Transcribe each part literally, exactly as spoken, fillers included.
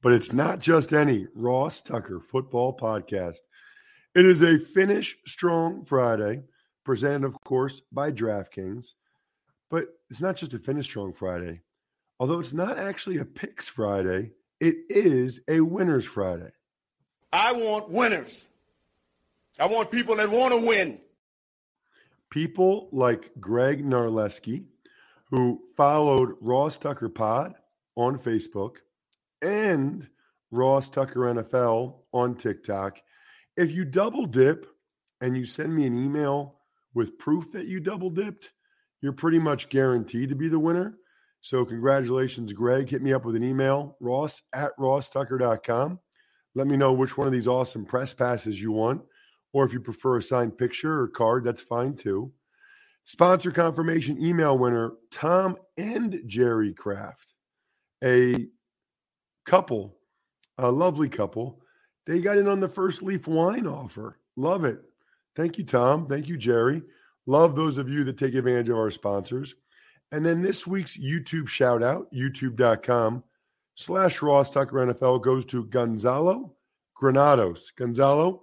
But it's not just any Ross Tucker Football Podcast. It is a Finish Strong Friday, presented, of course, by DraftKings. But it's not just a Finish Strong Friday. Although it's not actually a Picks Friday, it is a Winners Friday. I want winners. I want people that want to win. People like Greg Narleski, who followed Ross Tucker Pod on Facebook and Ross Tucker N F L on TikTok. If you double dip and you send me an email with proof that you double dipped, you're pretty much guaranteed to be the winner. So congratulations, Greg. Hit me up with an email, ross at ross tucker dot com. Let me know which one of these awesome press passes you want, or if you prefer a signed picture or card, that's fine too. Sponsor confirmation email winner, Tom and Jerry Kraft, a couple, a lovely couple. They got in on the First Leaf wine offer. Love it. Thank you, Tom. Thank you, Jerry. Love those of you that take advantage of our sponsors. And then this week's YouTube shout out, youtube.com slash Ross Tucker NFL goes to Gonzalo Granados. Gonzalo,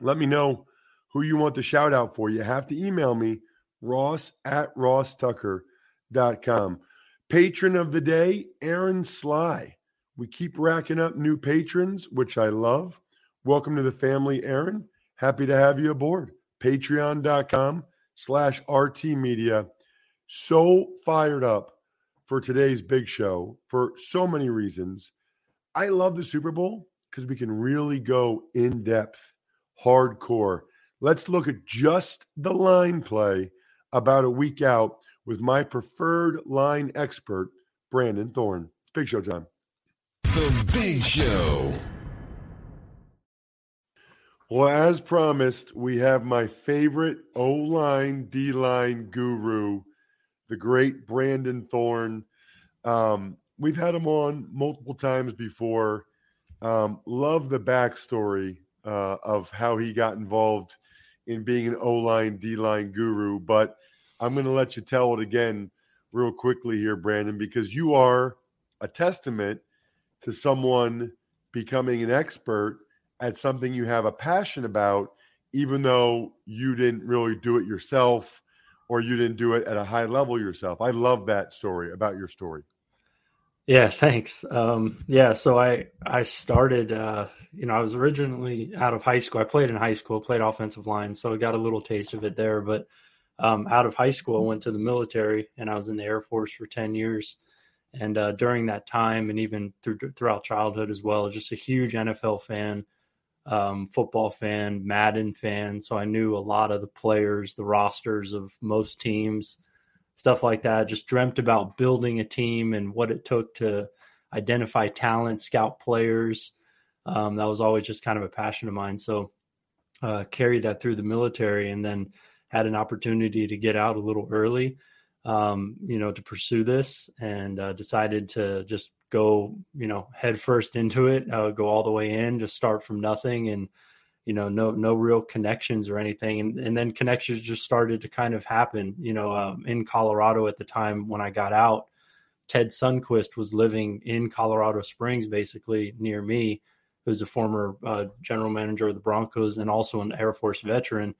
let me know who you want the shout out for. You have to email me, ross at ross tucker dot com. Patron of the day, Aaron Sly. We keep racking up new patrons, which I love. Welcome to the family, Aaron. Happy to have you aboard. Patreon.com slash RT Media. So fired up for today's big show for so many reasons. I love the Super Bowl because we can really go in depth, hardcore. Let's look at just the line play about a week out with my preferred line expert, Brandon Thorn. It's big show time. The big show. Well, as promised, we have my favorite O-line, D-line guru, the great Brandon Thorn. Um, we've had him on multiple times before. Um, love the backstory uh, of how he got involved in being an O-line, D-line guru. But I'm going to let you tell it again real quickly here, Brandon, because you are a testament to someone becoming an expert at something you have a passion about, even though you didn't really do it yourself, or you didn't do it at a high level yourself. I love that story about your story. Yeah, thanks. Um, yeah, so I I started, uh, you know, I was originally out of high school. I played in high school, played offensive line, so I got a little taste of it there. But um, out of high school, I went to the military, and I was in the Air Force for ten years. And uh, during that time, and even through, throughout childhood as well, just a huge N F L fan, um, football fan, Madden fan. So I knew a lot of the players, the rosters of most teams, stuff like that. Just dreamt about building a team and what it took to identify talent, scout players. Um, that was always just kind of a passion of mine. So uh, carried that through the military and then had an opportunity to get out a little early, um, you know, to pursue this, and uh, decided to just go, you know, head first into it, uh, go all the way in, just start from nothing. And you know, no no real connections or anything. And, and then connections just started to kind of happen, you know, um, in Colorado at the time when I got out. Ted Sundquist was living in Colorado Springs, basically near me, who's a former uh, general manager of the Broncos and also an Air Force veteran.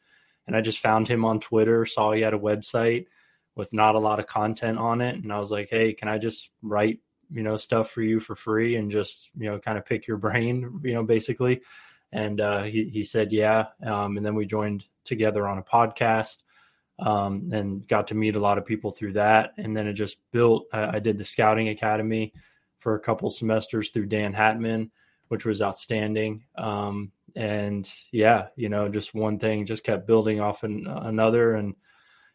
And I just found him on Twitter, saw he had a website with not a lot of content on it. And I was like, hey, can I just write, you know, stuff for you for free and just, you know, kind of pick your brain, you know, basically. And uh, he, he said, yeah. Um, and then we joined together on a podcast. Um, and got to meet a lot of people through that. And then it just built. I, I did the Scouting Academy for a couple semesters through Dan Hatman, which was outstanding. Um, and yeah, you know, just one thing just kept building off an, another and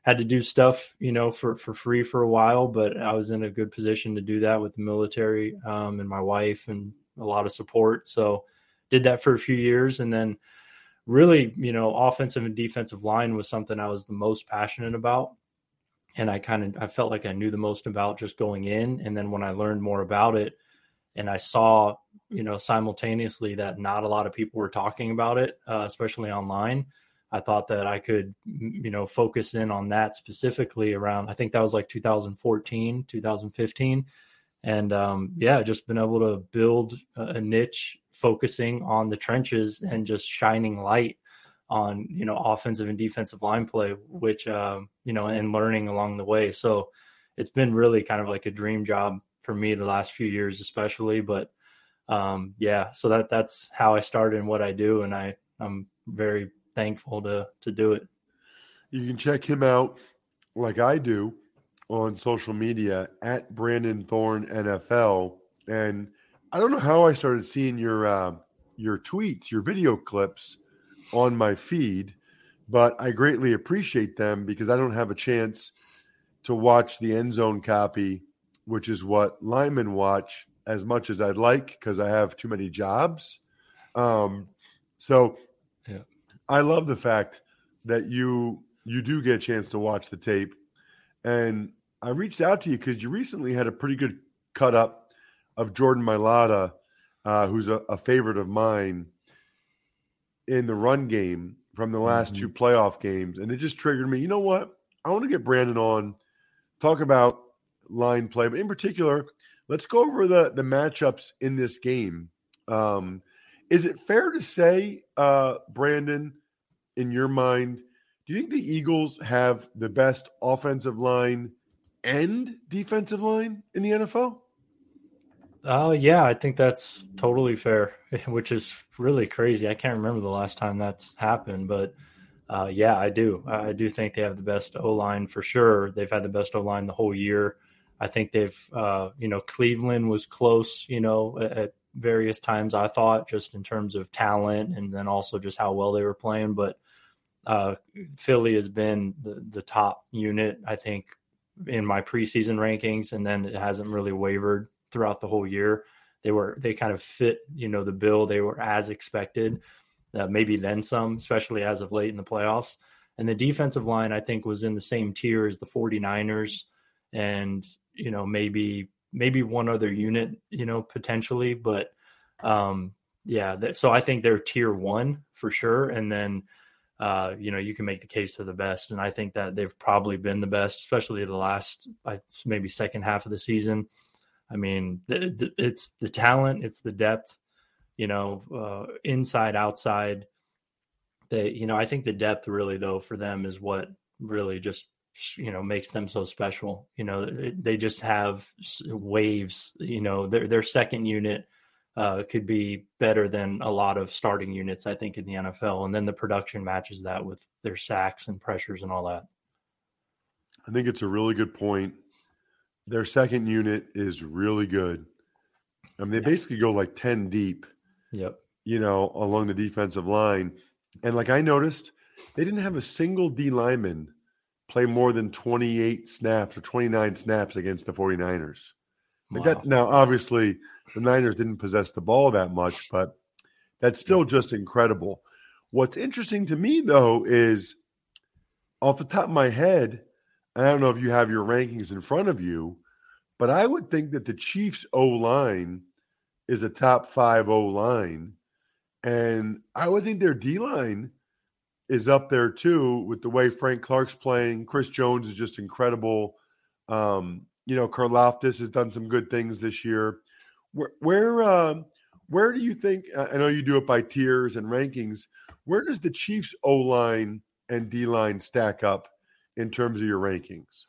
had to do stuff, you know, for, for free for a while. But I was in a good position to do that with the military um, and my wife and a lot of support. So did that for a few years. And then really, you know, offensive and defensive line was something I was the most passionate about. And I kind of, I felt like I knew the most about just going in. And then when I learned more about it and I saw, you know, simultaneously that not a lot of people were talking about it, uh, especially online, I thought that I could, you know, focus in on that specifically around, I think that was like two thousand fourteen, two thousand fifteen. And um, yeah, just been able to build a niche focusing on the trenches and just shining light on, you know, offensive and defensive line play, which, um, you know, and learning along the way. So it's been really kind of like a dream job for me the last few years, especially. But um, yeah, so that that's how I started and what I do. And I, I'm very thankful to to do it. You can check him out like I do on social media at Brandon Thorn N F L. And I don't know how I started seeing your, uh, your tweets, your video clips on my feed, but I greatly appreciate them because I don't have a chance to watch the end zone copy, which is what linemen watch, as much as I'd like, because I have too many jobs. Um, so yeah. I love the fact that you, you do get a chance to watch the tape. And I reached out to you because you recently had a pretty good cut up of Jordan Mailata, uh, who's a, a favorite of mine in the run game from the last mm-hmm. two playoff games. And it just triggered me. You know what? I want to get Brandon on, talk about line play. But in particular, let's go over the, the matchups in this game. Um, is it fair to say, uh, Brandon, in your mind, do you think the Eagles have the best offensive line and defensive line in the N F L? Uh, yeah, I think that's totally fair, which is really crazy. I can't remember the last time that's happened, but uh, yeah, I do. I do think they have the best O-line for sure. They've had the best O-line the whole year. I think they've, uh, you know, Cleveland was close, you know, at, at various times, I thought, just in terms of talent and then also just how well they were playing. But Uh, Philly has been the, the top unit, I think, in my preseason rankings, and then it hasn't really wavered throughout the whole year. They were they kind of fit, you know, the bill. They were as expected, uh, maybe then some, especially as of late in the playoffs. And the defensive line, I think, was in the same tier as the 49ers and, you know, maybe maybe one other unit, you know, potentially. But, um, yeah, that, so I think they're tier one for sure. And then Uh, you know, you can make the case to the best. And I think that they've probably been the best, especially the last uh, maybe second half of the season. I mean, th- th- it's the talent, it's the depth, you know, uh, inside, outside. They, you know, I think the depth really, though, for them is what really just, you know, makes them so special. You know, it, they just have waves, you know, their, their second unit Uh, could be better than a lot of starting units, I think, in the N F L. And then the production matches that with their sacks and pressures and all that. I think it's a really good point. Their second unit is really good. I mean, they basically go like ten deep, yep, you know, along the defensive line. And like I noticed, they didn't have a single D lineman play more than twenty-eight snaps or twenty-nine snaps against the 49ers. Like wow. That, now, obviously, the Niners didn't possess the ball that much, but that's still just incredible. What's interesting to me, though, is off the top of my head, I don't know if you have your rankings in front of you, but I would think that the Chiefs O-line is a top five O-line, And I would think their D-line is up there too with the way Frank Clark's playing. Chris Jones is just incredible. Um, you know, Karlaftis has done some good things this year. Where where, uh, where do you think – I know you do it by tiers and rankings. Where does the Chiefs' O-line and D-line stack up in terms of your rankings?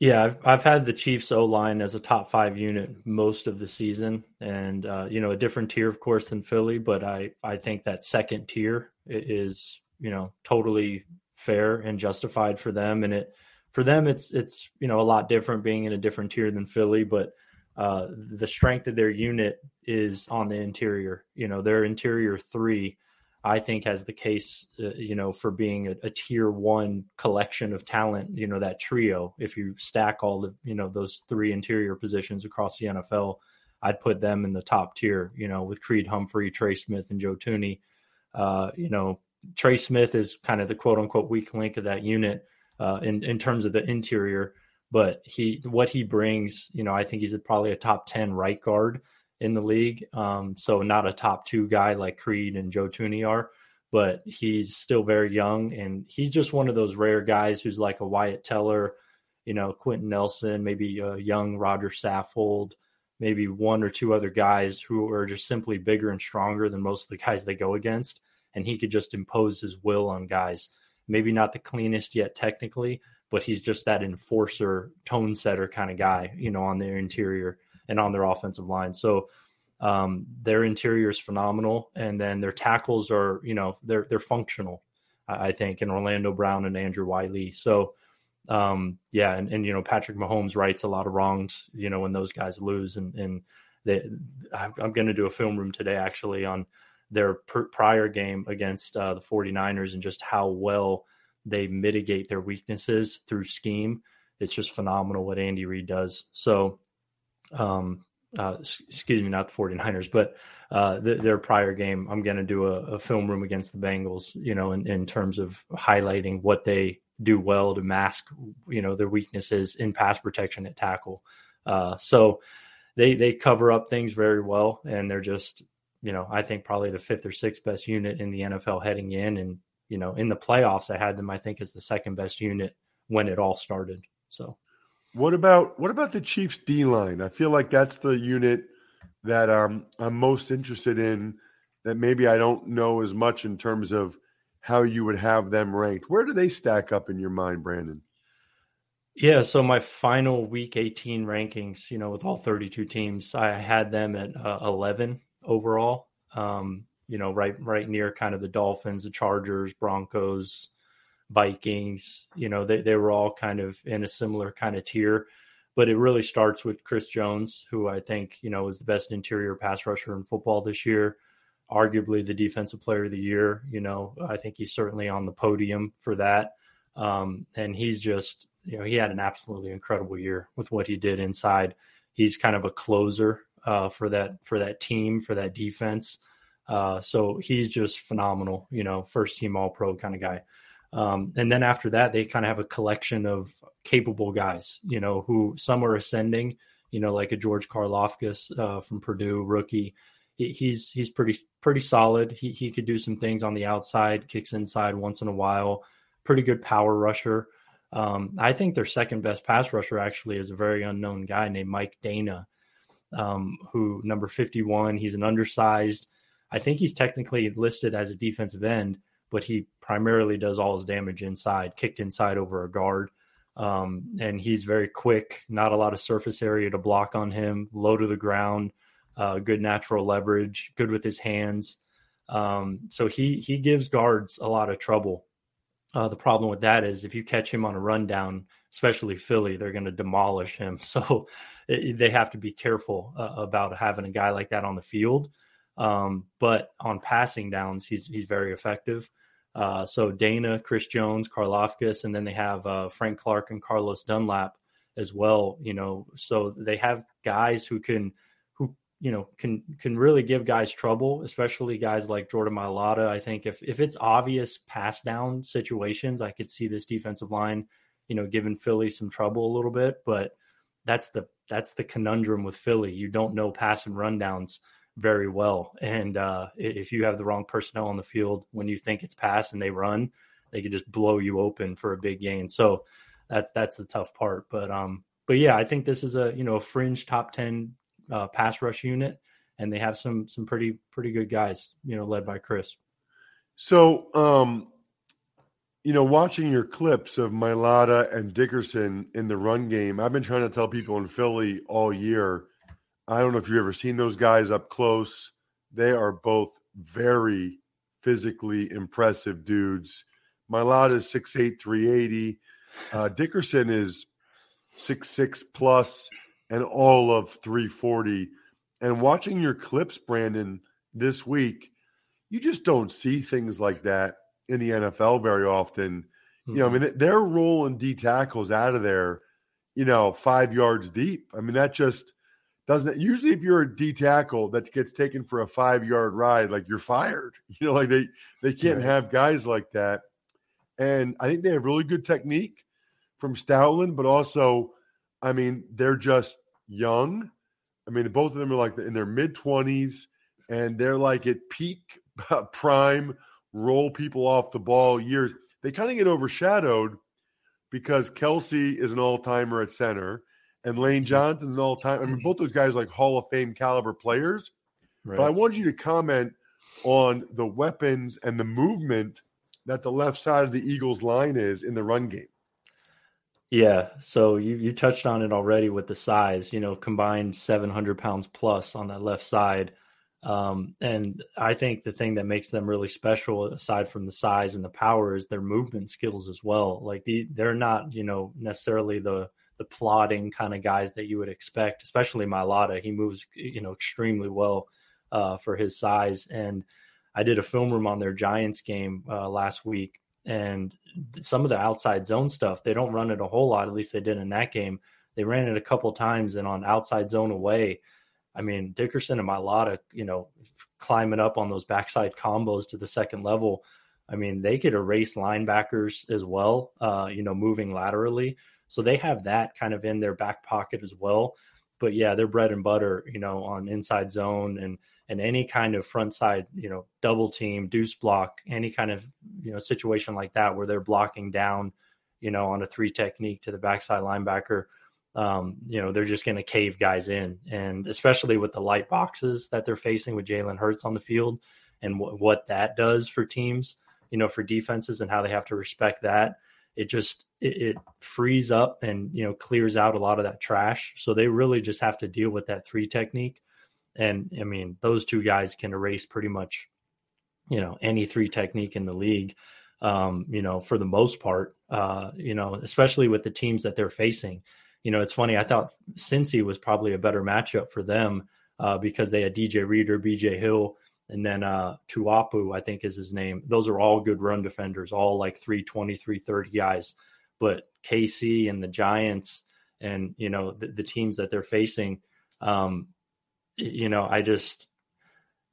Yeah, I've, I've had the Chiefs O-line as a top five unit most of the season, and, uh, you know, a different tier, of course, than Philly, but I, I think that second tier is, you know, totally fair and justified for them. And it for them, it's, it's you know, a lot different being in a different tier than Philly, but uh, the strength of their unit is on the interior. You know, their interior three, I think, has the case, uh, you know, for being a, a tier one collection of talent, you know, that trio. If you stack all the, you know, those three interior positions across the N F L, I'd put them in the top tier, you know, with Creed Humphrey, Trey Smith, and Joe Thuney. Uh, you know, Trey Smith is kind of the quote unquote weak link of that unit uh, in, in terms of the interior, but he, what he brings, you know, I think he's probably a top ten right guard in the league. Um, so not a top two guy like Creed and Joe Thuney are, but he's still very young. And he's just one of those rare guys who's like a Wyatt Teller, you know, Quentin Nelson, maybe a young Roger Saffold, maybe one or two other guys who are just simply bigger and stronger than most of the guys they go against. And he could just impose his will on guys. Maybe not the cleanest yet technically, but he's just that enforcer, tone setter kind of guy, you know, on their interior and on their offensive line. So um, their interior is phenomenal. And then their tackles are, you know, they're, they're functional, I think, in Orlando Brown and Andrew Wiley. So um, yeah. And, and, you know, Patrick Mahomes rights a lot of wrongs, you know, when those guys lose. And, and they, I'm going to do a film room today, actually, on their prior game against uh, the forty-niners and just how well they mitigate their weaknesses through scheme. It's just phenomenal what Andy Reid does. So, Um, uh, excuse me, not the forty-niners, but uh, the, their prior game. I'm going to do a, a film room against the Bengals, you know, in, in terms of highlighting what they do well to mask, you know, their weaknesses in pass protection at tackle. Uh, so they they cover up things very well, and they're just, you know, I think probably the fifth or sixth best unit in the N F L heading in, and you know, in the playoffs, I had them, I think, as the second best unit when it all started. So. What about what about the Chiefs' D-line? I feel like that's the unit that um, I'm most interested in that maybe I don't know as much in terms of how you would have them ranked. Where do they stack up in your mind, Brandon? Yeah, so my final Week eighteen rankings, you know, with all thirty-two teams, I had them at uh, eleven overall, um, you know, right, right near kind of the Dolphins, the Chargers, Broncos, Vikings, you know, they, they were all kind of in a similar kind of tier, but it really starts with Chris Jones, who I think, you know, is the best interior pass rusher in football this year, arguably the defensive player of the year. You know, I think he's certainly on the podium for that. Um, and he's just, you know, he had an absolutely incredible year with what he did inside. He's kind of a closer uh, for that, for that team, for that defense. Uh, so he's just phenomenal, you know, first team all pro kind of guy. Um, and then after that, they kind of have a collection of capable guys, you know, who some are ascending, you know, like a George Karlaftis uh, from Purdue, rookie. He, he's he's pretty pretty solid. He he could do some things on the outside, kicks inside once in a while. Pretty good power rusher. Um, I think their second best pass rusher actually is a very unknown guy named Mike Danna, um, who number fifty-one. He's an undersized. I think he's technically listed as a defensive end, but he primarily does all his damage inside, kicked inside over a guard. Um, and he's very quick, not a lot of surface area to block on him, low to the ground, uh, good natural leverage, good with his hands. Um, so he he gives guards a lot of trouble. Uh, the problem with that is if you catch him on a rundown, especially Philly, they're going to demolish him. So it, they have to be careful uh, about having a guy like that on the field. Um, but on passing downs, he's he's very effective. Uh, so Dana, Chris Jones, Karlaftis, and then they have uh, Frank Clark and Carlos Dunlap as well. You know, so they have guys who can, who you know, can can really give guys trouble, especially guys like Jordan Mailata. I think if if it's obvious pass down situations, I could see this defensive line, you know, giving Philly some trouble a little bit. But that's the that's the conundrum with Philly. You don't know pass and rundowns. very well. And uh, if you have the wrong personnel on the field, when you think it's pass and they run, they could just blow you open for a big gain. So that's, that's the tough part. But, um, but yeah, I think this is a, you know, a fringe top ten uh, pass rush unit, and they have some, some pretty, pretty good guys, you know, led by Chris. So, um, you know, watching your clips of Mailata and Dickerson in the run game, I've been trying to tell people in Philly all year, I don't know if you've ever seen those guys up close. They are both very physically impressive dudes. Mailata is six eight, three eighty. Uh, Dickerson is six six plus and all of three forty. And watching your clips, Brandon, this week, you just don't see things like that in the N F L very often. Mm-hmm. You know, I mean, they're rolling D tackles out of there, you know, five yards deep. I mean, that just doesn't it? Usually if you're a D tackle that gets taken for a five yard ride, like you're fired, you know, like they, they can't yeah. have guys like that. And I think they have really good technique from Stoutland, but also, I mean, they're just young. I mean, both of them are like in their mid twenties, and they're like at peak prime roll people off the ball years. They kind of get overshadowed because Kelsey is an all-timer at center and Lane Johnson is an all-timer. I mean, both those guys are like Hall of Fame caliber players. Right. But I wanted you to comment on the weapons and the movement that the left side of the Eagles line is in the run game. Yeah, so you, you touched on it already with the size, you know, combined seven hundred pounds plus on that left side. Um, and I think the thing that makes them really special, aside from the size and the power, is their movement skills as well. Like the, they're not, you know, necessarily the, the plodding kind of guys that you would expect, especially Mailata. He moves, you know, extremely well, uh, for his size. And I did a film room on their Giants game, uh, last week, and some of the outside zone stuff, they don't run it a whole lot. At least they did in that game. They ran it a couple times, and on outside zone away, I mean, Dickerson and Mailata, you know, climbing up on those backside combos to the second level. I mean, they could erase linebackers as well, uh, you know, moving laterally. So they have that kind of in their back pocket as well. But yeah, they're bread and butter, you know, on inside zone and, and any kind of front side, you know, double team, deuce block, any kind of, you know, situation like that where they're blocking down, you know, on a three technique to the backside linebacker. Um, you know, they're just going to cave guys in, and especially with the light boxes that they're facing with Jalen Hurts on the field and w- what that does for teams, you know, for defenses and how they have to respect that. It just, it, it frees up and, you know, clears out a lot of that trash. So they really just have to deal with that three technique. And I mean, those two guys can erase pretty much, you know, any three technique in the league, um, you know, for the most part, uh, you know, especially with the teams that they're facing. You know, it's funny. I thought Cincy was probably a better matchup for them uh, because they had D J Reader, B J Hill, and then uh, Tuapu, I think is his name. Those are all good run defenders, all like three twenty, three thirty guys. But K C and the Giants and, you know, the, the teams that they're facing, um, you know, I just,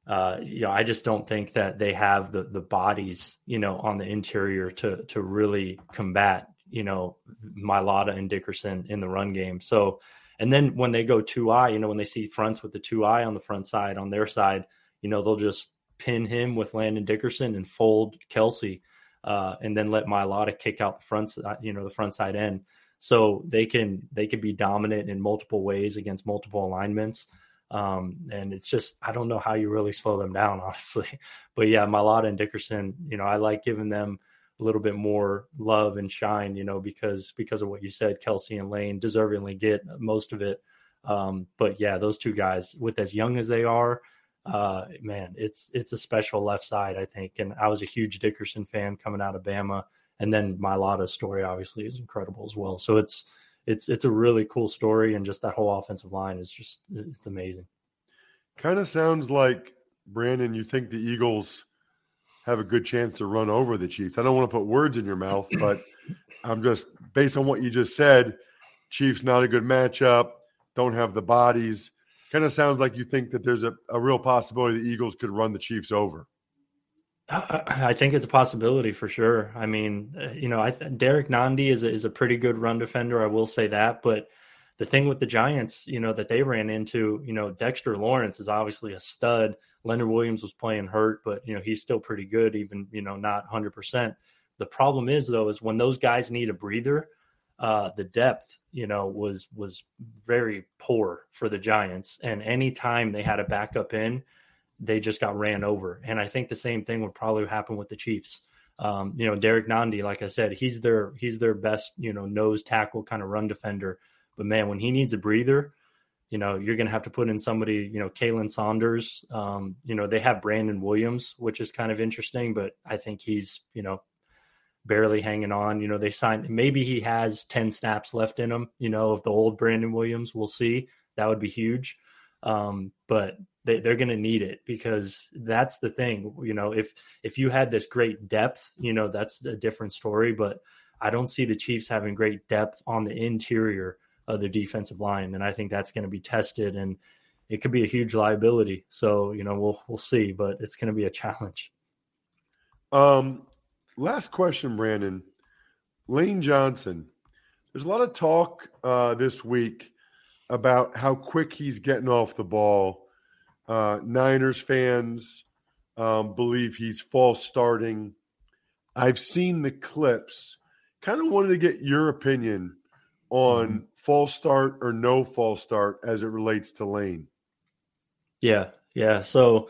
uh, you know, I just don't think that they have the the bodies, you know, on the interior to to really combat, you know, Mailata and Dickerson in the run game. So, and then when they go two eye, you know, when they see fronts with the two eye on the front side, on their side, you know, they'll just pin him with Landon Dickerson and fold Kelsey uh, and then let Mailata kick out the front, you know, the front side end. So they can, they could be dominant in multiple ways against multiple alignments. Um, and it's just, I don't know how you really slow them down, honestly, but yeah, Mailata and Dickerson, you know, I like giving them a little bit more love and shine, you know, because because of what you said. Kelsey and Lane deservingly get most of it. Um, but yeah, those two guys, with as young as they are, uh, man, it's it's a special left side, I think. And I was a huge Dickerson fan coming out of Bama, and then Mailata's story obviously is incredible as well. So it's it's it's a really cool story, and just that whole offensive line is just, it's amazing. Kind of sounds like, Brandon, you think the Eagles have a good chance to run over the Chiefs. I don't want to put words in your mouth, but I'm just, based on what you just said, Chiefs not a good matchup, don't have the bodies. Kind of sounds like you think that there's a, a real possibility the Eagles could run the Chiefs over. I think it's a possibility for sure. I mean, you know, I, Derek Nandi is a, is a pretty good run defender. I will say that, but the thing with the Giants, you know, that they ran into, you know, Dexter Lawrence is obviously a stud. Leonard Williams was playing hurt, but, you know, he's still pretty good, even, you know, not one hundred percent. The problem is, though, is when those guys need a breather, uh, the depth, you know, was was very poor for the Giants. And any time they had a backup in, they just got ran over. And I think the same thing would probably happen with the Chiefs. Um, you know, Derek Nandi, like I said, he's their he's their best, you know, nose tackle kind of run defender. But, man, when he needs a breather, you know, you're going to have to put in somebody, you know, Kalen Saunders. Um, you know, they have Brandon Williams, which is kind of interesting, but I think he's, you know, barely hanging on. You know, they signed, maybe he has ten snaps left in him, you know, of the old Brandon Williams. We'll see. That would be huge. Um, but they, they're going to need it, because that's the thing. You know, if if you had this great depth, you know, that's a different story. But I don't see the Chiefs having great depth on the interior of their defensive line. And I think that's going to be tested, and it could be a huge liability. So, you know, we'll, we'll see, but it's going to be a challenge. Um, last question, Brandon. Lane Johnson. There's a lot of talk uh, this week about how quick he's getting off the ball. Uh, Niners fans um, believe he's false starting. I've seen the clips. Kind of wanted to get your opinion on mm-hmm. false start or no false start as it relates to Lane. Yeah. Yeah. So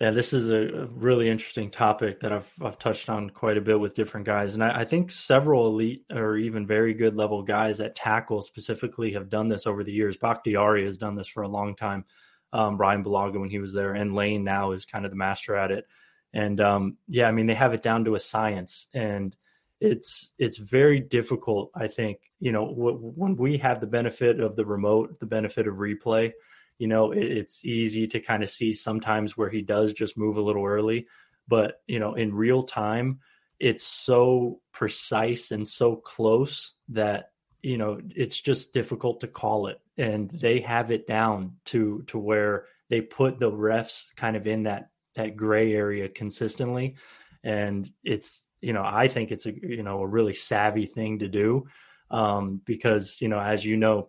yeah, this is a really interesting topic that I've, I've touched on quite a bit with different guys. And I, I think several elite or even very good level guys at tackle specifically have done this over the years. Bakhtiari has done this for a long time. Um, Brian Bulaga, when he was there, and Lane now is kind of the master at it. And um, yeah, I mean, they have it down to a science, and It's it's very difficult, I think. You know, w- when we have the benefit of the remote, the benefit of replay, you know, it, it's easy to kind of see sometimes where he does just move a little early. But, you know, in real time, it's so precise and so close that, you know, it's just difficult to call it. And they have it down to to where they put the refs kind of in that that gray area consistently. And it's, you know, I think it's a, you know, a really savvy thing to do, um, because, you know, as you know,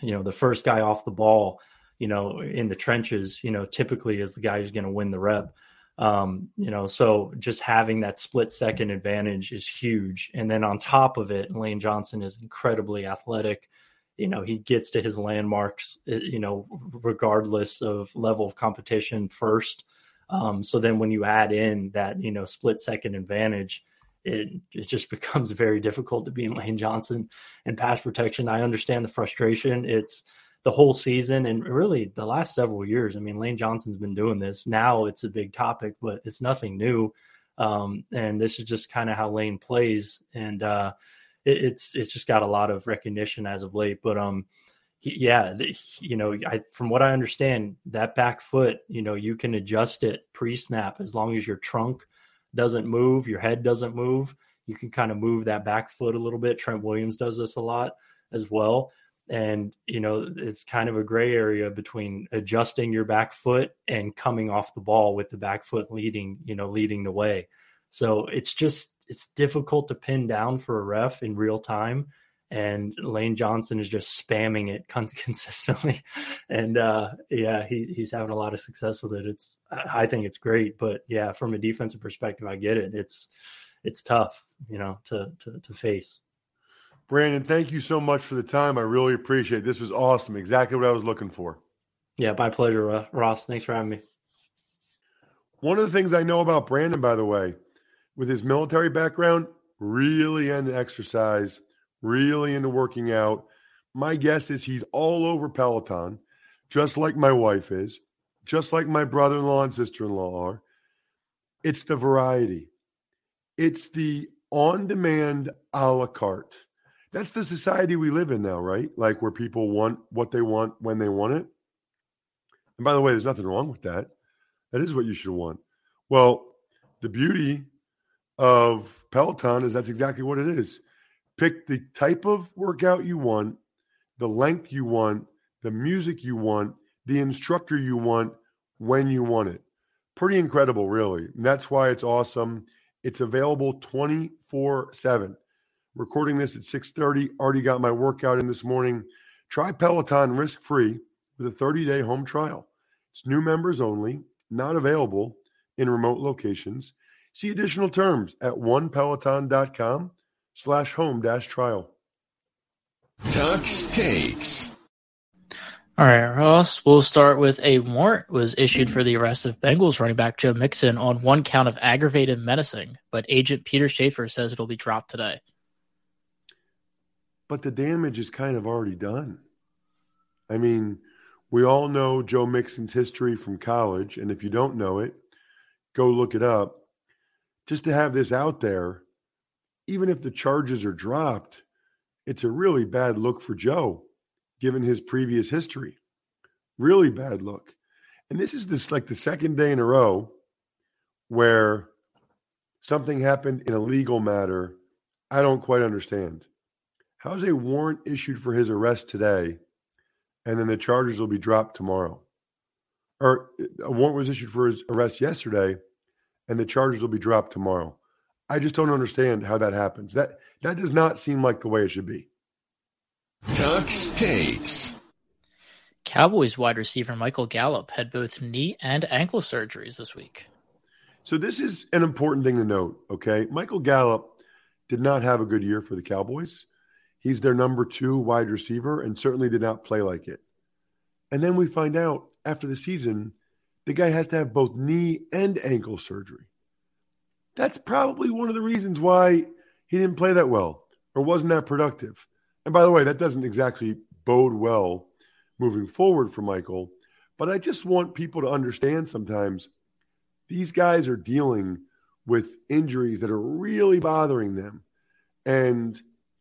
you know, the first guy off the ball, you know, in the trenches, you know, typically is the guy who's going to win the rep. Um, you know, so just having that split second advantage is huge. And then on top of it, Lane Johnson is incredibly athletic. You know, he gets to his landmarks, you know, regardless of level of competition first. Um, so then when you add in that, you know, split second advantage, it, it just becomes very difficult to be in Lane Johnson and pass protection. I understand the frustration. It's the whole season and really the last several years. I mean, Lane Johnson's been doing this. Now it's a big topic, but it's nothing new. Um, and this is just kind of how Lane plays. And uh, it, it's it's just got a lot of recognition as of late. But um yeah, you know, I, from what I understand, that back foot, you know, you can adjust it pre-snap as long as your trunk doesn't move, your head doesn't move. You can kind of move that back foot a little bit. Trent Williams does this a lot as well. And, you know, it's kind of a gray area between adjusting your back foot and coming off the ball with the back foot leading, you know, leading the way. So it's just, it's difficult to pin down for a ref in real time. And Lane Johnson is just spamming it consistently. And, uh, yeah, he, he's having a lot of success with it. It's, I think it's great. But, yeah, from a defensive perspective, I get it. It's it's tough, you know, to to, to face. Brandon, thank you so much for the time. I really appreciate it. This was awesome. Exactly what I was looking for. Yeah, my pleasure, Ross. Thanks for having me. One of the things I know about Brandon, by the way, with his military background, really into exercise, really into working out. My guess is he's all over Peloton, just like my wife is, just like my brother-in-law and sister-in-law are. It's the variety. It's the on-demand a la carte. That's the society we live in now, right? Like where people want what they want when they want it. And by the way, there's nothing wrong with that. That is what you should want. Well, the beauty of Peloton is that's exactly what it is. Pick the type of workout you want, the length you want, the music you want, the instructor you want, when you want it. Pretty incredible, really. And that's why it's awesome. It's available twenty-four seven. Recording this at six thirty. Already got my workout in this morning. Try Peloton risk-free with a thirty-day home trial. It's new members only, not available in remote locations. See additional terms at onepeloton.com slash home dash trial. Tux Takes. All right, Ross, we'll start with a warrant was issued for the arrest of Bengals running back Joe Mixon on one count of aggravated menacing, but agent Peter Schaefer says it'll be dropped today. But the damage is kind of already done. I mean, we all know Joe Mixon's history from college, and if you don't know it, go look it up. Just to have this out there, even if the charges are dropped, it's a really bad look for Joe, given his previous history. Really bad look. And this is this like the second day in a row where something happened in a legal matter I don't quite understand. How's a warrant issued for his arrest today, and then the charges will be dropped tomorrow? Or a warrant was issued for his arrest yesterday, and the charges will be dropped tomorrow. I just don't understand how that happens. That that does not seem like the way it should be. Tux Takes. Cowboys wide receiver Michael Gallup had both knee and ankle surgeries this week. So this is an important thing to note, okay? Michael Gallup did not have a good year for the Cowboys. He's their number two wide receiver and certainly did not play like it. And then we find out after the season, the guy has to have both knee and ankle surgery. That's probably one of the reasons why he didn't play that well or wasn't that productive. And by the way, that doesn't exactly bode well moving forward for Michael, but I just want people to understand sometimes these guys are dealing with injuries that are really bothering them. And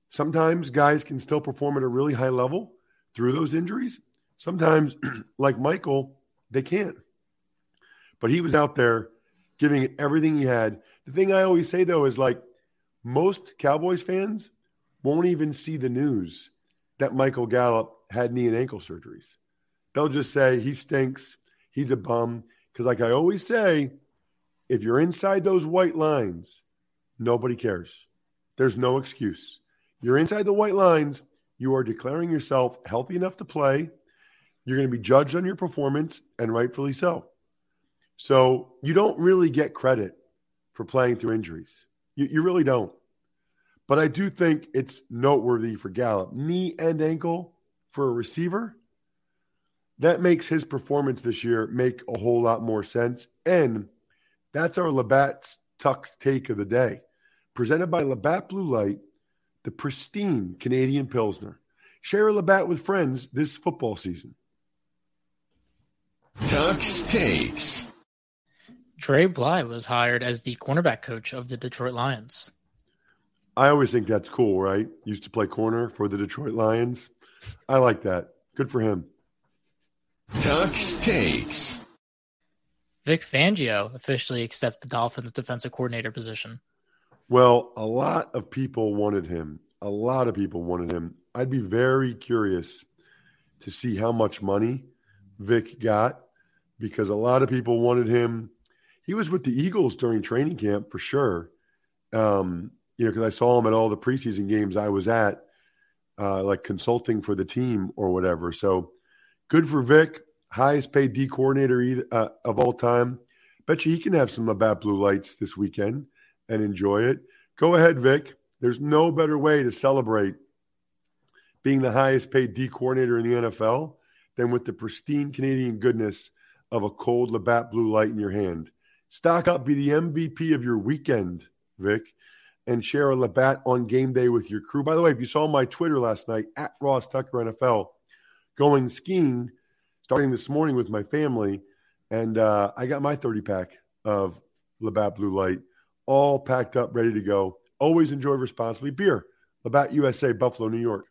sometimes guys can still perform at a really high level through those injuries. Sometimes, like Michael, they can't. But he was out there giving it everything he had. The thing I always say, though, is like most Cowboys fans won't even see the news that Michael Gallup had knee and ankle surgeries. They'll just say he stinks, he's a bum. Because like I always say, if you're inside those white lines, nobody cares. There's no excuse. You're inside the white lines. You are declaring yourself healthy enough to play. You're going to be judged on your performance, and rightfully so. So you don't really get credit for playing through injuries. You, you really don't. But I do think it's noteworthy for Gallup. Knee and ankle for a receiver, that makes his performance this year make a whole lot more sense. And that's our Labatt's Tux Take of the day, presented by Labatt Blue Light, the pristine Canadian Pilsner. Share a Labatt with friends this football season. Tux Takes. Trey Bly was hired as the cornerback coach of the Detroit Lions. I always think that's cool, right? Used to play corner for the Detroit Lions. I like that. Good for him. Tux Takes. Vic Fangio officially accepted the Dolphins' defensive coordinator position. Well, a lot of people wanted him. A lot of people wanted him. I'd be very curious to see how much money Vic got, because a lot of people wanted him. He was with the Eagles during training camp for sure. Um, you know, because I saw him at all the preseason games I was at, uh, like consulting for the team or whatever. So good for Vic, highest paid D coordinator either, uh, of all time. Bet you he can have some Labatt Blue Lights this weekend and enjoy it. Go ahead, Vic. There's no better way to celebrate being the highest paid D coordinator in the N F L than with the pristine Canadian goodness of a cold Labatt Blue Light in your hand. Stock up, be the M V P of your weekend, Vic, and share a Labatt on game day with your crew. By the way, if you saw my Twitter last night, at Ross Tucker N F L, going skiing, starting this morning with my family, and uh, I got my thirty-pack of Labatt Blue Light, all packed up, ready to go. Always enjoy responsibly. Beer, Labatt U S A, Buffalo, New York.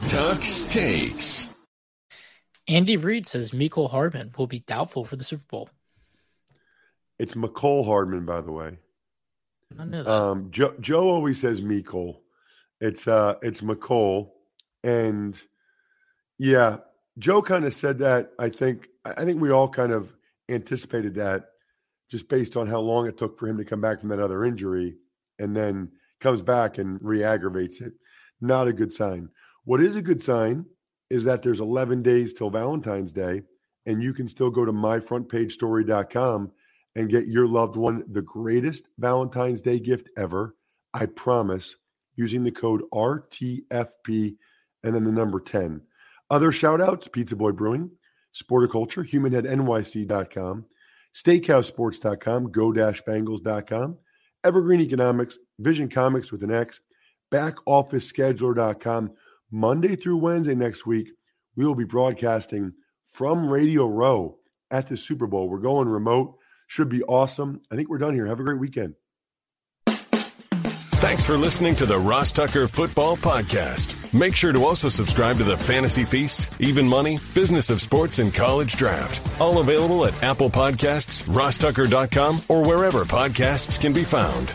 Tux Takes. Andy Reid says Mecole Hardman will be doubtful for the Super Bowl. It's Mecole Hardman, by the way. I know that. Um, Joe, Joe always says Mecole. It's uh, it's Mecole, and yeah, Joe kind of said that. I think I think we all kind of anticipated that, just based on how long it took for him to come back from that other injury, and then comes back and re-aggravates it. Not a good sign. What is a good sign is that there's eleven days till Valentine's Day, and you can still go to my front page story dot com and get your loved one the greatest Valentine's Day gift ever, I promise, using the code R T F P and then the number ten. Other shout-outs, Pizza Boy Brewing, Sporticulture, human head N Y C dot com, steakhouse sports dot com, go dash bangles dot com, Evergreen Economics, Vision Comics with an X, back office scheduler dot com. Monday through Wednesday next week, we will be broadcasting from Radio Row at the Super Bowl. We're going remote. Should be awesome. I think we're done here. Have a great weekend. Thanks for listening to the Ross Tucker Football Podcast. Make sure to also subscribe to the Fantasy Feast, Even Money, Business of Sports, and College Draft. All available at Apple Podcasts, ross tucker dot com, or wherever podcasts can be found.